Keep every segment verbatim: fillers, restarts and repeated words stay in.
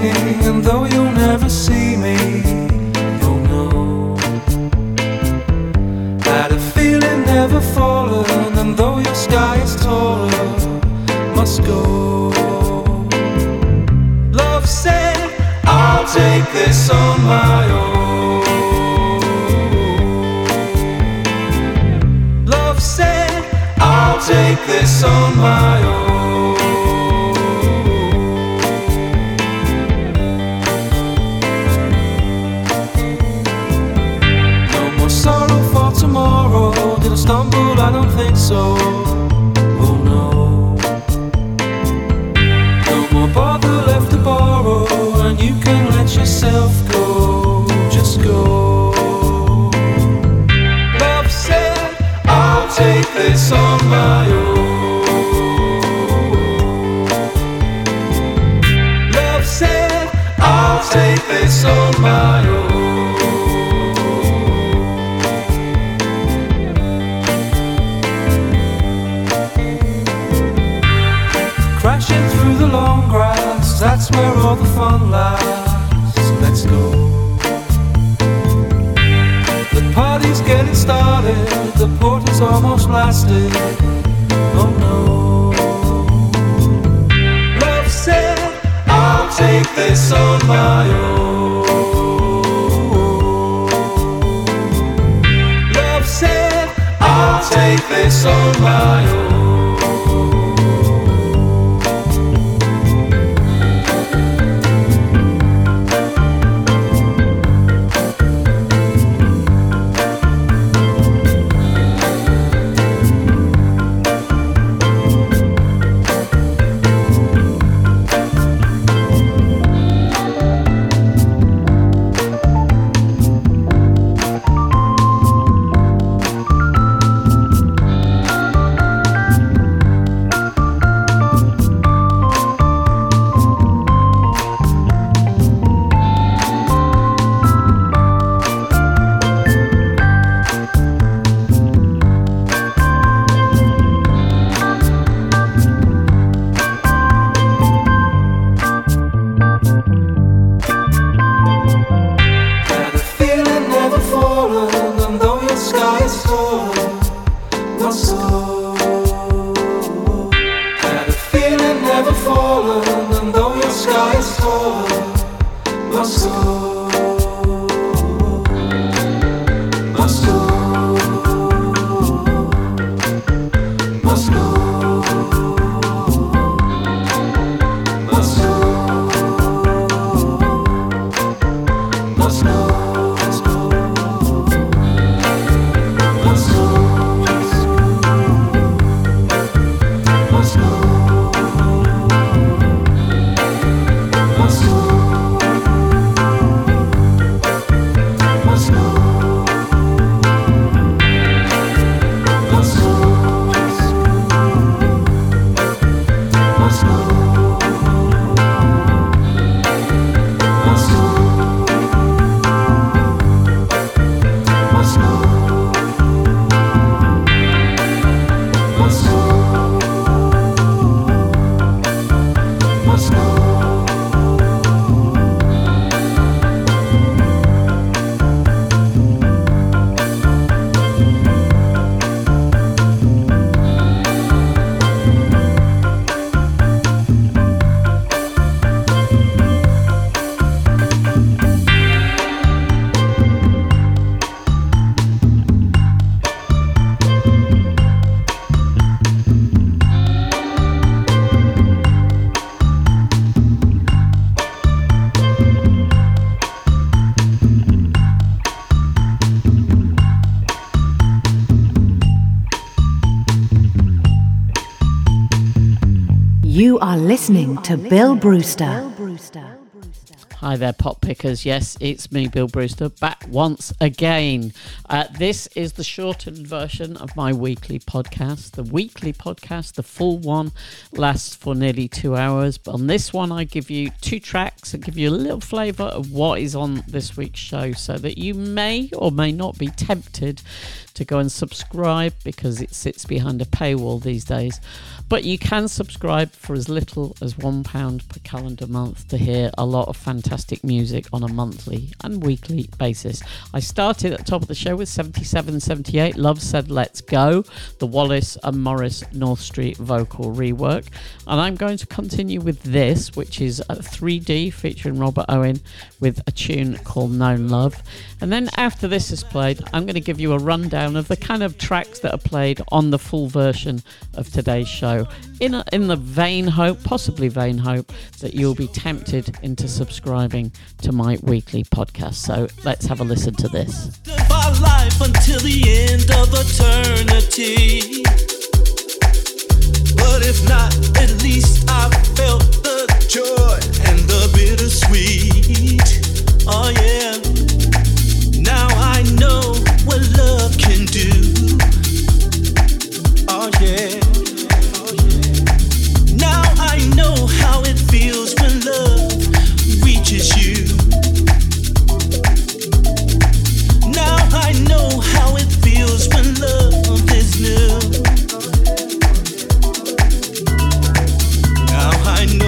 waiting, and though you'll never see me, you'll know. Had a feeling never fallen, and though your sky is taller, must go. Love said, I'll take this on my own. Love said, I'll take this on my own. Stumble, I don't think so. Oh no. No more bother left to borrow, and you can let yourself go. Just go. Love said, I'll take this on my own. Love said, I'll take this on my own. That's where all the fun lies. Let's go. The party's getting started. The porter's almost lasted. Oh no. Love said, I'll take this on my own. Love said, I'll take this on my own. You are listening to Bill Brewster. Hi there, pop pickers. Yes, it's me, Bill Brewster, back once again. Uh, this is the shortened version of my weekly podcast. The weekly podcast, the full one, lasts for nearly two hours. But on this one, I give you two tracks and give you a little flavour of what is on this week's show so that you may or may not be tempted to go and subscribe because it sits behind a paywall these days. But you can subscribe for as little as one pound per calendar month to hear a lot of fantastic Fantastic music on a monthly and weekly basis. I started at the top of the show with seventy-seven seventy-eight Love Said Let's Go, the Wallace and Morris North Street vocal rework, and I'm going to continue with this, which is a three D featuring Robert Owens with a tune called Known Love. And then after this is played, I'm going to give you a rundown of the kind of tracks that are played on the full version of today's show, in a, in the vain hope, possibly vain hope, that you'll be tempted into subscribing to my weekly podcast. So let's have a listen to this. By life until the end of eternity. But if not, at least I felt the joy and the bittersweet. Oh yeah. Now I know what love can do. Oh yeah. Oh, yeah. Now I know how it feels when love reaches you. Now I know how it feels when love is new. Now I know.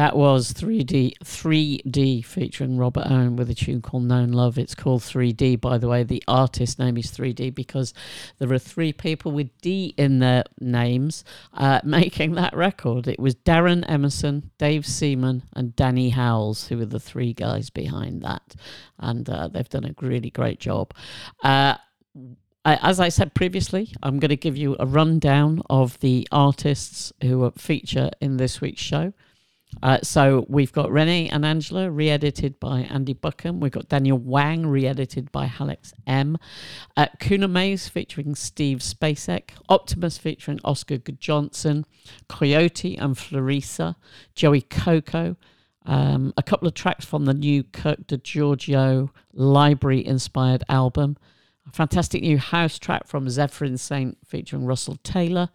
That was three D, three D featuring Robert Owens with a tune called Known Love. It's called three D, by the way. The artist name is three D because there are three people with D in their names uh, making that record. It was Darren Emerson, Dave Seaman and Danny Howells, who were the three guys behind that. And uh, they've done a really great job. Uh, As I said previously, I'm going to give you a rundown of the artists who feature in this week's show. Uh, so we've got Renee and Angela, re-edited by Andy Buckham. We've got Daniel Wang, re-edited by Alex M. Uh, Kuna Maze, featuring Steve Spacek. Optimus, featuring Oscar Johnson. Coyote and Florece. Joey Coco. Um, a couple of tracks from the new Kirk Degiorgio library-inspired album. Fantastic new house track from Zepherin Saint featuring Russell Taylor.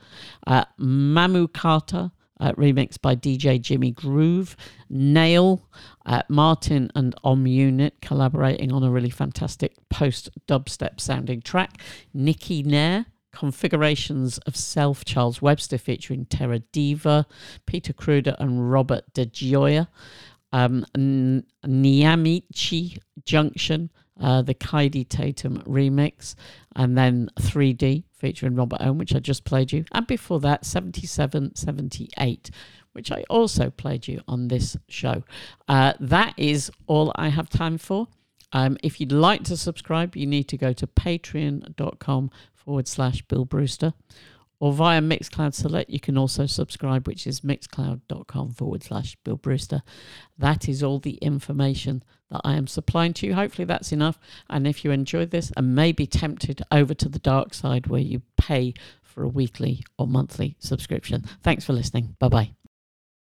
Uh, Mamu Carter, uh, remixed by D J Jimmy Groove. Nail, uh, Martin and Om Unit collaborating on a really fantastic post-dubstep sounding track. Nikki Nair, Configurations of Self, Charles Webster featuring Terra Diva, Peter Kruder and Robert DeGioia. Um, N- Niamichi Junction. Uh, the Kaidi Tatham remix, and then three D featuring Robert Owens, which I just played you, and before that seventy-seven seventy-eight, which I also played you on this show. Uh, that is all I have time for. Um, if you'd like to subscribe, you need to go to patreon.com forward slash Bill Brewster, or via Mixcloud Select, you can also subscribe, which is mixcloud.com forward slash Bill Brewster. That is all the information that I am supplying to you. Hopefully that's enough. And if you enjoyed this and may be tempted over to the dark side where you pay for a weekly or monthly subscription. Thanks for listening. Bye-bye.